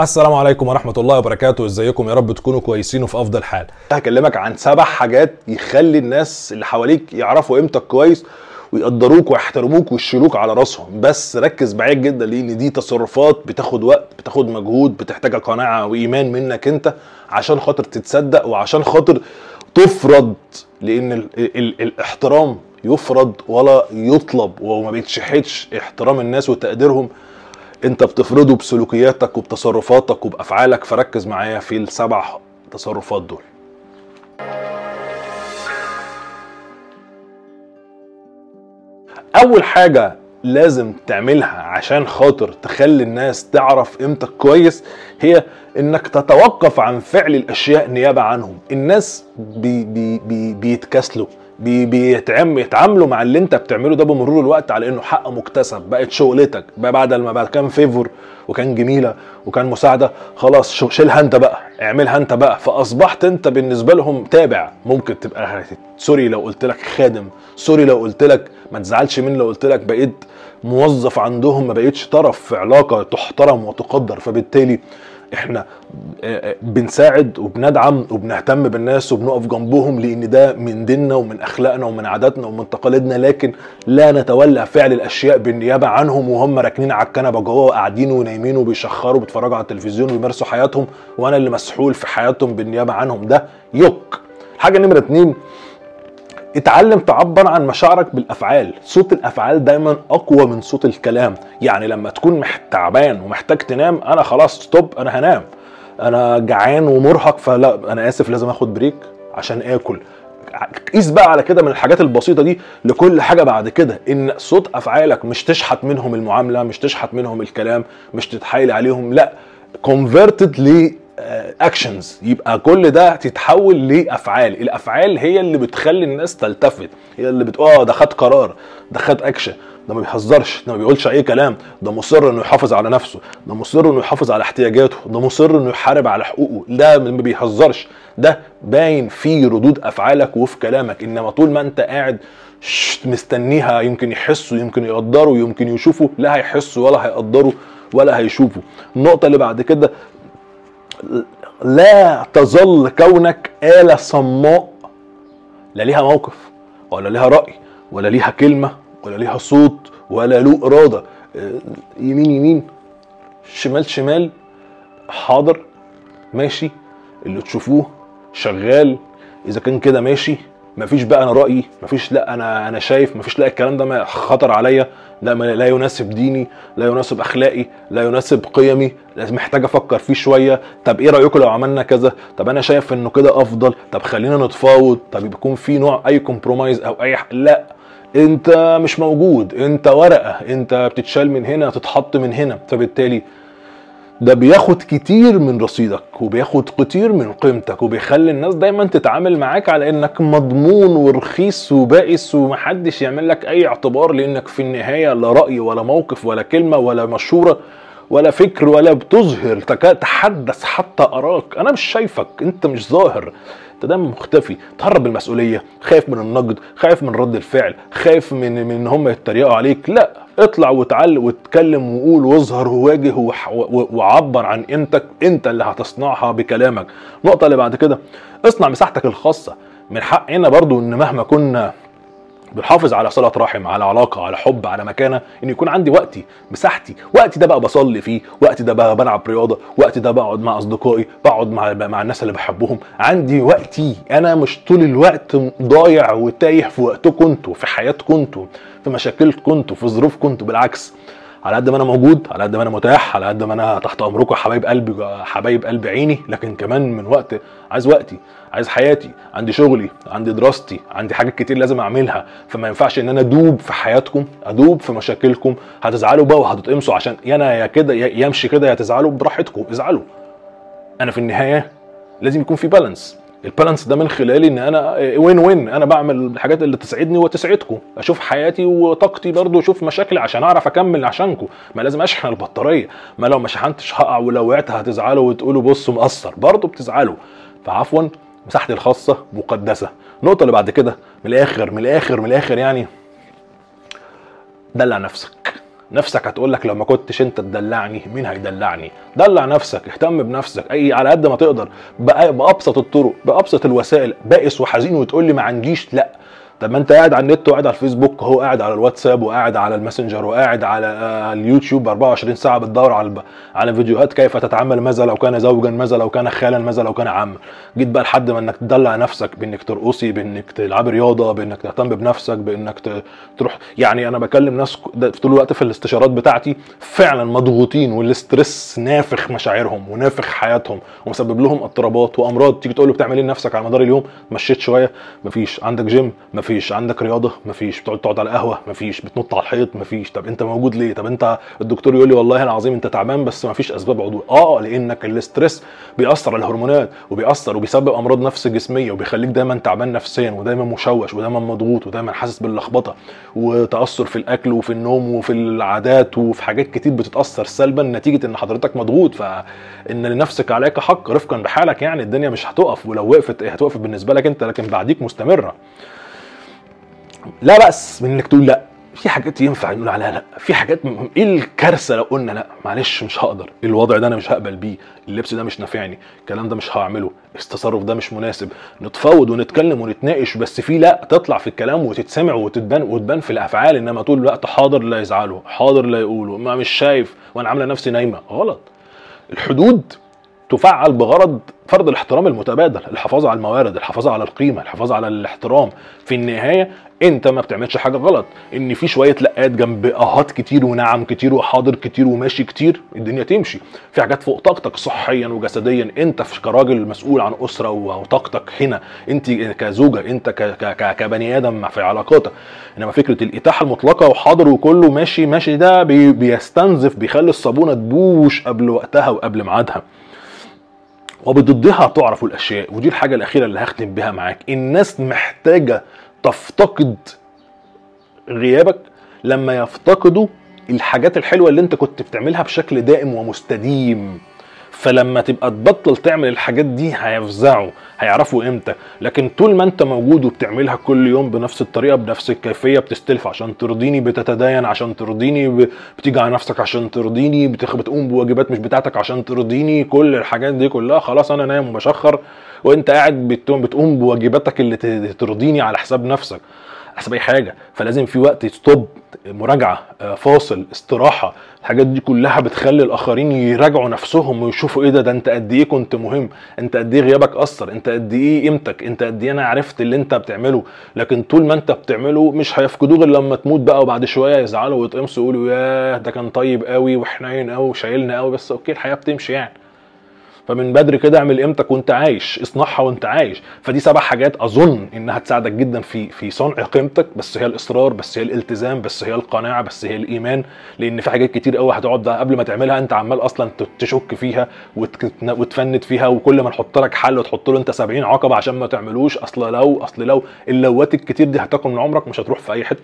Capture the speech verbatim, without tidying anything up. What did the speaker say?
السلام عليكم ورحمة الله وبركاته. ازيكم؟ يا رب تكونوا كويسين وفي افضل حال. هكلمك عن سبع حاجات يخلي الناس اللي حواليك يعرفوا قيمتك كويس ويقدروك ويحترموك ويشيلوك على راسهم، بس ركز معايا جدا لان دي تصرفات بتاخد وقت، بتاخد مجهود، بتحتاج قناعة وايمان منك انت عشان خاطر تتصدق وعشان خاطر تفرض، لان ال ال ال الاحترام يفرض ولا يطلب وما بيتشحتش. احترام الناس وتقديرهم انت بتفرضه بسلوكياتك وبتصرفاتك وبأفعالك، فركز معايا في السبع تصرفات دول. اول حاجة لازم تعملها عشان خاطر تخلي الناس تعرف قيمتك كويس هي انك تتوقف عن فعل الاشياء نيابة عنهم. الناس بي بي بي بيتكسلوا، بيتعاملوا مع اللي انت بتعمله ده بمرور الوقت على انه حق مكتسب، بقت شغلتك بقى. بعد ما بقى كان فيفور وكان جميله وكان مساعده، خلاص شيلها انت بقى، اعملها انت بقى، فاصبحت انت بالنسبه لهم تابع. ممكن تبقى سوري لو قلت لك خادم، سوري لو قلت لك، ما تزعلش مني لو قلت لك بقيت موظف عندهم، ما بقيتش طرف في علاقه تحترم وتقدر. فبالتالي احنا بنساعد وبندعم وبنهتم بالناس وبنقف جنبهم لان ده من ديننا ومن اخلاقنا ومن عاداتنا ومن تقاليدنا، لكن لا نتولى فعل الاشياء بالنيابه عنهم وهم راكنين على الكنبه جوه وقاعدين ونايمين وبيشخروا وبيتفرجوا على التلفزيون وبيمارسوا حياتهم وانا اللي مسحول في حياتهم بالنيابه عنهم. ده يوك. الحاجه نمره اتنين، اتعلم تعبر عن مشاعرك بالافعال. صوت الافعال دايما اقوى من صوت الكلام. يعني لما تكون تعبان ومحتاج تنام، انا خلاص ستوب، انا هنام، انا جعان ومرهق، فلا انا اسف لازم اخد بريك عشان اكل. قيس بقى على كده من الحاجات البسيطه دي لكل حاجه بعد كده، ان صوت افعالك مش تشحت منهم المعامله، مش تشحت منهم الكلام، مش تتحايل عليهم، لا converted ل اكشنز. يبقى كل ده تتحول لافعال. الافعال هي اللي بتخلي الناس تلتفت، هي اللي بتقول اه ده خد قرار، ده خد اكشن، ده ما بيهزرش، ده ما بيقولش اي كلام، ده مصر انه يحافظ على نفسه، ده مصر انه يحافظ على احتياجاته، ده مصر انه يحارب على حقوقه، ده ما بيهزرش. ده باين في ردود افعالك وفي كلامك. انما طول ما انت قاعد مستنيها يمكن يحسوا، يمكن يقدروا، يمكن يشوفوا، لا هيحسوا ولا هيقدروا ولا هيشوفوا. النقطه اللي بعد كده، لا تظل كونك آلة صماء لا ليها موقف ولا ليها رأي ولا ليها كلمة ولا ليها صوت ولا له إرادة. يمين يمين، شمال شمال، حاضر ماشي، اللي تشوفوه شغال، إذا كان كده ماشي، مفيش بقى أنا رأيي، مفيش لا أنا أنا شايف، مفيش لا الكلام ده ما خطر عليا، لا لا يناسب ديني، لا يناسب اخلاقي، لا يناسب قيمي، لازم محتاج افكر فيه شويه، طب ايه رايكم لو عملنا كذا، طب انا شايف انه كده افضل، طب خلينا نتفاوض، طب يكون في نوع اي كومبرومايز او اي حق. لا انت مش موجود، انت ورقه، انت بتتشال من هنا تتحط من هنا. فبالتالي ده بياخد كتير من رصيدك وبياخد كتير من قيمتك وبيخلي الناس دايما تتعامل معاك على انك مضمون ورخيص وبائس ومحدش يعمل لك اي اعتبار، لانك في النهاية لا رأي ولا موقف ولا كلمة ولا مشورة ولا فكر ولا بتظهر تحدث حتى اراك. انا مش شايفك، انت مش ظاهر، انت دايما مختفي، تهرب المسؤولية، خايف من النقد، خايف من رد الفعل، خايف من ان هم يتريقوا عليك. لا، اطلع وتعلق وتكلم وقول واظهر وواجه وعبر عن قيمتك، انت اللي هتصنعها بكلامك. النقطة اللي بعد كده، اصنع مساحتك الخاصة. من حقنا برضو ان مهما كنا بنحافظ على صلة رحم، على علاقة، على حب، على مكانة، ان يكون عندي وقتي، مساحتي، وقتي ده بقى بصلي فيه، وقتي ده بقى بلعب رياضة، وقتي ده بقعد مع اصدقائي، بقعد مع مع الناس اللي بحبهم، عندي وقتي. انا مش طول الوقت ضايع وتايه في وقتكم انتوا، في حياتكم انتوا، في مشاكلكم انتوا، في ظروفكم انتوا. بالعكس، على قد ما انا موجود، على قد ما انا متاح، على قد ما انا تحت امركم يا حبايب قلبي، حبايب قلب عيني، لكن كمان من وقت عايز وقتي، عايز حياتي، عندي شغلي، عندي دراستي، عندي حاجات كتير لازم اعملها. فما ينفعش ان انا ادوب في حياتكم، ادوب في مشاكلكم، هتزعلوا بقى وهتتقمصوا عشان يا انا يا كده، يمشي كده، يا تزعلوا براحتكم، ازعلوا. انا في النهايه لازم يكون في بالانس. البالانس ده من خلال ان انا وين وين، انا بعمل الحاجات اللي تسعدني وتسعدكم، اشوف حياتي وطاقتي برضو، اشوف مشاكلي عشان اعرف اكمل عشانكم. ما لازم اشحن البطاريه، ما لو ما شحنتش هقع، ولو وقعت هتزعلوا وتقولوا بصوا مقصر، برضو بتزعلوا. فعفوا، مساحتي الخاصه مقدسه. النقطه اللي بعد كده، من الاخر من الاخر من الاخر يعني، دلع نفسك، نفسك هتقولك لو ما كنتش انت تدلعني مين هيدلعني. دلع نفسك، اهتم بنفسك اي على قد ما تقدر بابسط الطرق بابسط الوسائل. بائس وحزين وتقول لي ما عنديش، لا. طب ما انت قاعد على النت وقاعد على الفيسبوك اهو، قاعد على الواتساب وقاعد على الماسنجر وقاعد على اليوتيوب أربعة وعشرين ساعه بتدور على الب... على فيديوهات كيف تتعامل ماذا لو كان زوجا، ماذا لو كان خالا، ماذا لو كان عما. جيت بقى لحد ما انك تدلع نفسك بانك ترقصي، بانك تلعبي رياضه، بانك تهتم بنفسك، بانك ت... تروح. يعني انا بكلم ناس طول الوقت في الاستشارات بتاعتي فعلا مضغوطين والاسترس نافخ مشاعرهم ونافخ حياتهم ومسبب لهم اضطرابات وامراض. تيجي تقول له بتعمل ايه لنفسك على مدار اليوم؟ مشيت شويه؟ مفيش. عندك جيم؟ مفيش. عندك رياضه؟ مفيش. بتقعد تقعد على القهوه؟ مفيش. بتنط على الحيط؟ مفيش. طب انت موجود ليه؟ طب انت الدكتور يقول لي والله العظيم انت تعبان بس مفيش اسباب عضويه. اه لانك الاسترس بيأثر على الهرمونات وبيأثر وبيسبب امراض نفس جسميه وبيخليك دايما تعبان نفسيا ودايما مشوش ودايما مضغوط ودايما حاسس باللخبطه وتأثر في الاكل وفي النوم وفي العادات وفي حاجات كتير بتتأثر سلبا نتيجه ان حضرتك مضغوط. فان لنفسك عليك حق رفقا بحالك، يعني الدنيا مش هتقف، ولو وقفت هتوقف بالنسبه لك انت، لكن بعديك مستمره. لا بأس من انك تقول لا، في حاجات ينفع نقول عليها لا، في حاجات ايه الكارثه لو قلنا لا، معلش مش هقدر، الوضع ده انا مش هقبل بيه، اللبس ده مش نافعني، الكلام ده مش هعمله، التصرف ده مش مناسب. نتفاوض ونتكلم ونتناقش، بس في لا تطلع في الكلام وتتسمع وتتبان وتبان في الافعال. انما طول الوقت حاضر لا يزعله، حاضر لا يقوله، ما مش شايف وانا عامله نفسي نايمه، غلط. الحدود تفعل بغرض فرض الاحترام المتبادل، الحفاظ على الموارد، الحفاظ على القيمه، الحفاظ على الاحترام. في النهايه انت ما بتعملش حاجه غلط. ان في شويه لقات جنب اهات كتير ونعم كتير وحاضر كتير وماشي كتير، الدنيا تمشي. في حاجات فوق طاقتك صحيا وجسديا، انت كراجل مسؤول عن اسره وطاقتك هنا، انت كزوجه، انت كبني ادم في علاقاتك. انما فكره الاتاحه المطلقه وحاضر وكله ماشي ماشي ده بي بيستنزف، بيخلي الصابونه تبوش قبل وقتها وقبل ميعادها. وبضدها تعرف الاشياء. ودي الحاجه الاخيره اللي هختم بها معاك، الناس محتاجه تفتقد غيابك لما يفتقدوا الحاجات الحلوه اللي انت كنت بتعملها بشكل دائم ومستديم. فلما تبقى تبطل تعمل الحاجات دي هيفزعوا، هيعرفوا امتى. لكن طول ما انت موجود وبتعملها كل يوم بنفس الطريقه بنفس الكيفيه، بتستلف عشان ترضيني، بتتداين عشان ترضيني، بتيجي على نفسك عشان ترضيني، بتقوم بواجبات مش بتاعتك عشان ترضيني، كل الحاجات دي كلها خلاص انا نايم وبشخر وانت قاعد بتقوم بواجباتك اللي ترضيني على حساب نفسك، حسب اي حاجه. فلازم في وقت ستوب، مراجعه، فاصل، استراحه. الحاجات دي كلها بتخلي الاخرين يراجعوا نفسهم ويشوفوا ايه ده، ده انت قد ايه كنت مهم، انت قد ايه غيابك اثر، انت قد ايه قيمتك، انت قد ايه انا عرفت اللي انت بتعمله. لكن طول ما انت بتعمله مش هيفقدوه غير لما تموت بقى، وبعد شويه يزعلوا ويتقمصوا ويقولوا ياه ده كان طيب قوي وحنين قوي وشايلنا قوي، بس اوكي الحياه بتمشي يعني. فمن بدري كده اعمل قيمتك وانت عايش، اصنعها وانت عايش. فدي سبع حاجات اظن انها تساعدك جدا في في صنع قيمتك، بس هي الاصرار، بس هي الالتزام، بس هي القناعه، بس هي الايمان. لان في حاجات كتير قوي هتقعد قبل ما تعملها انت عمال اصلا تشك فيها وتفند فيها، وكل ما نحط لك حل وتحط له انت سبعين عقبه عشان ما تعملوش. اصل لو اصل لو اللوات الكتير دي هتاكل من عمرك، مش هتروح في اي حته.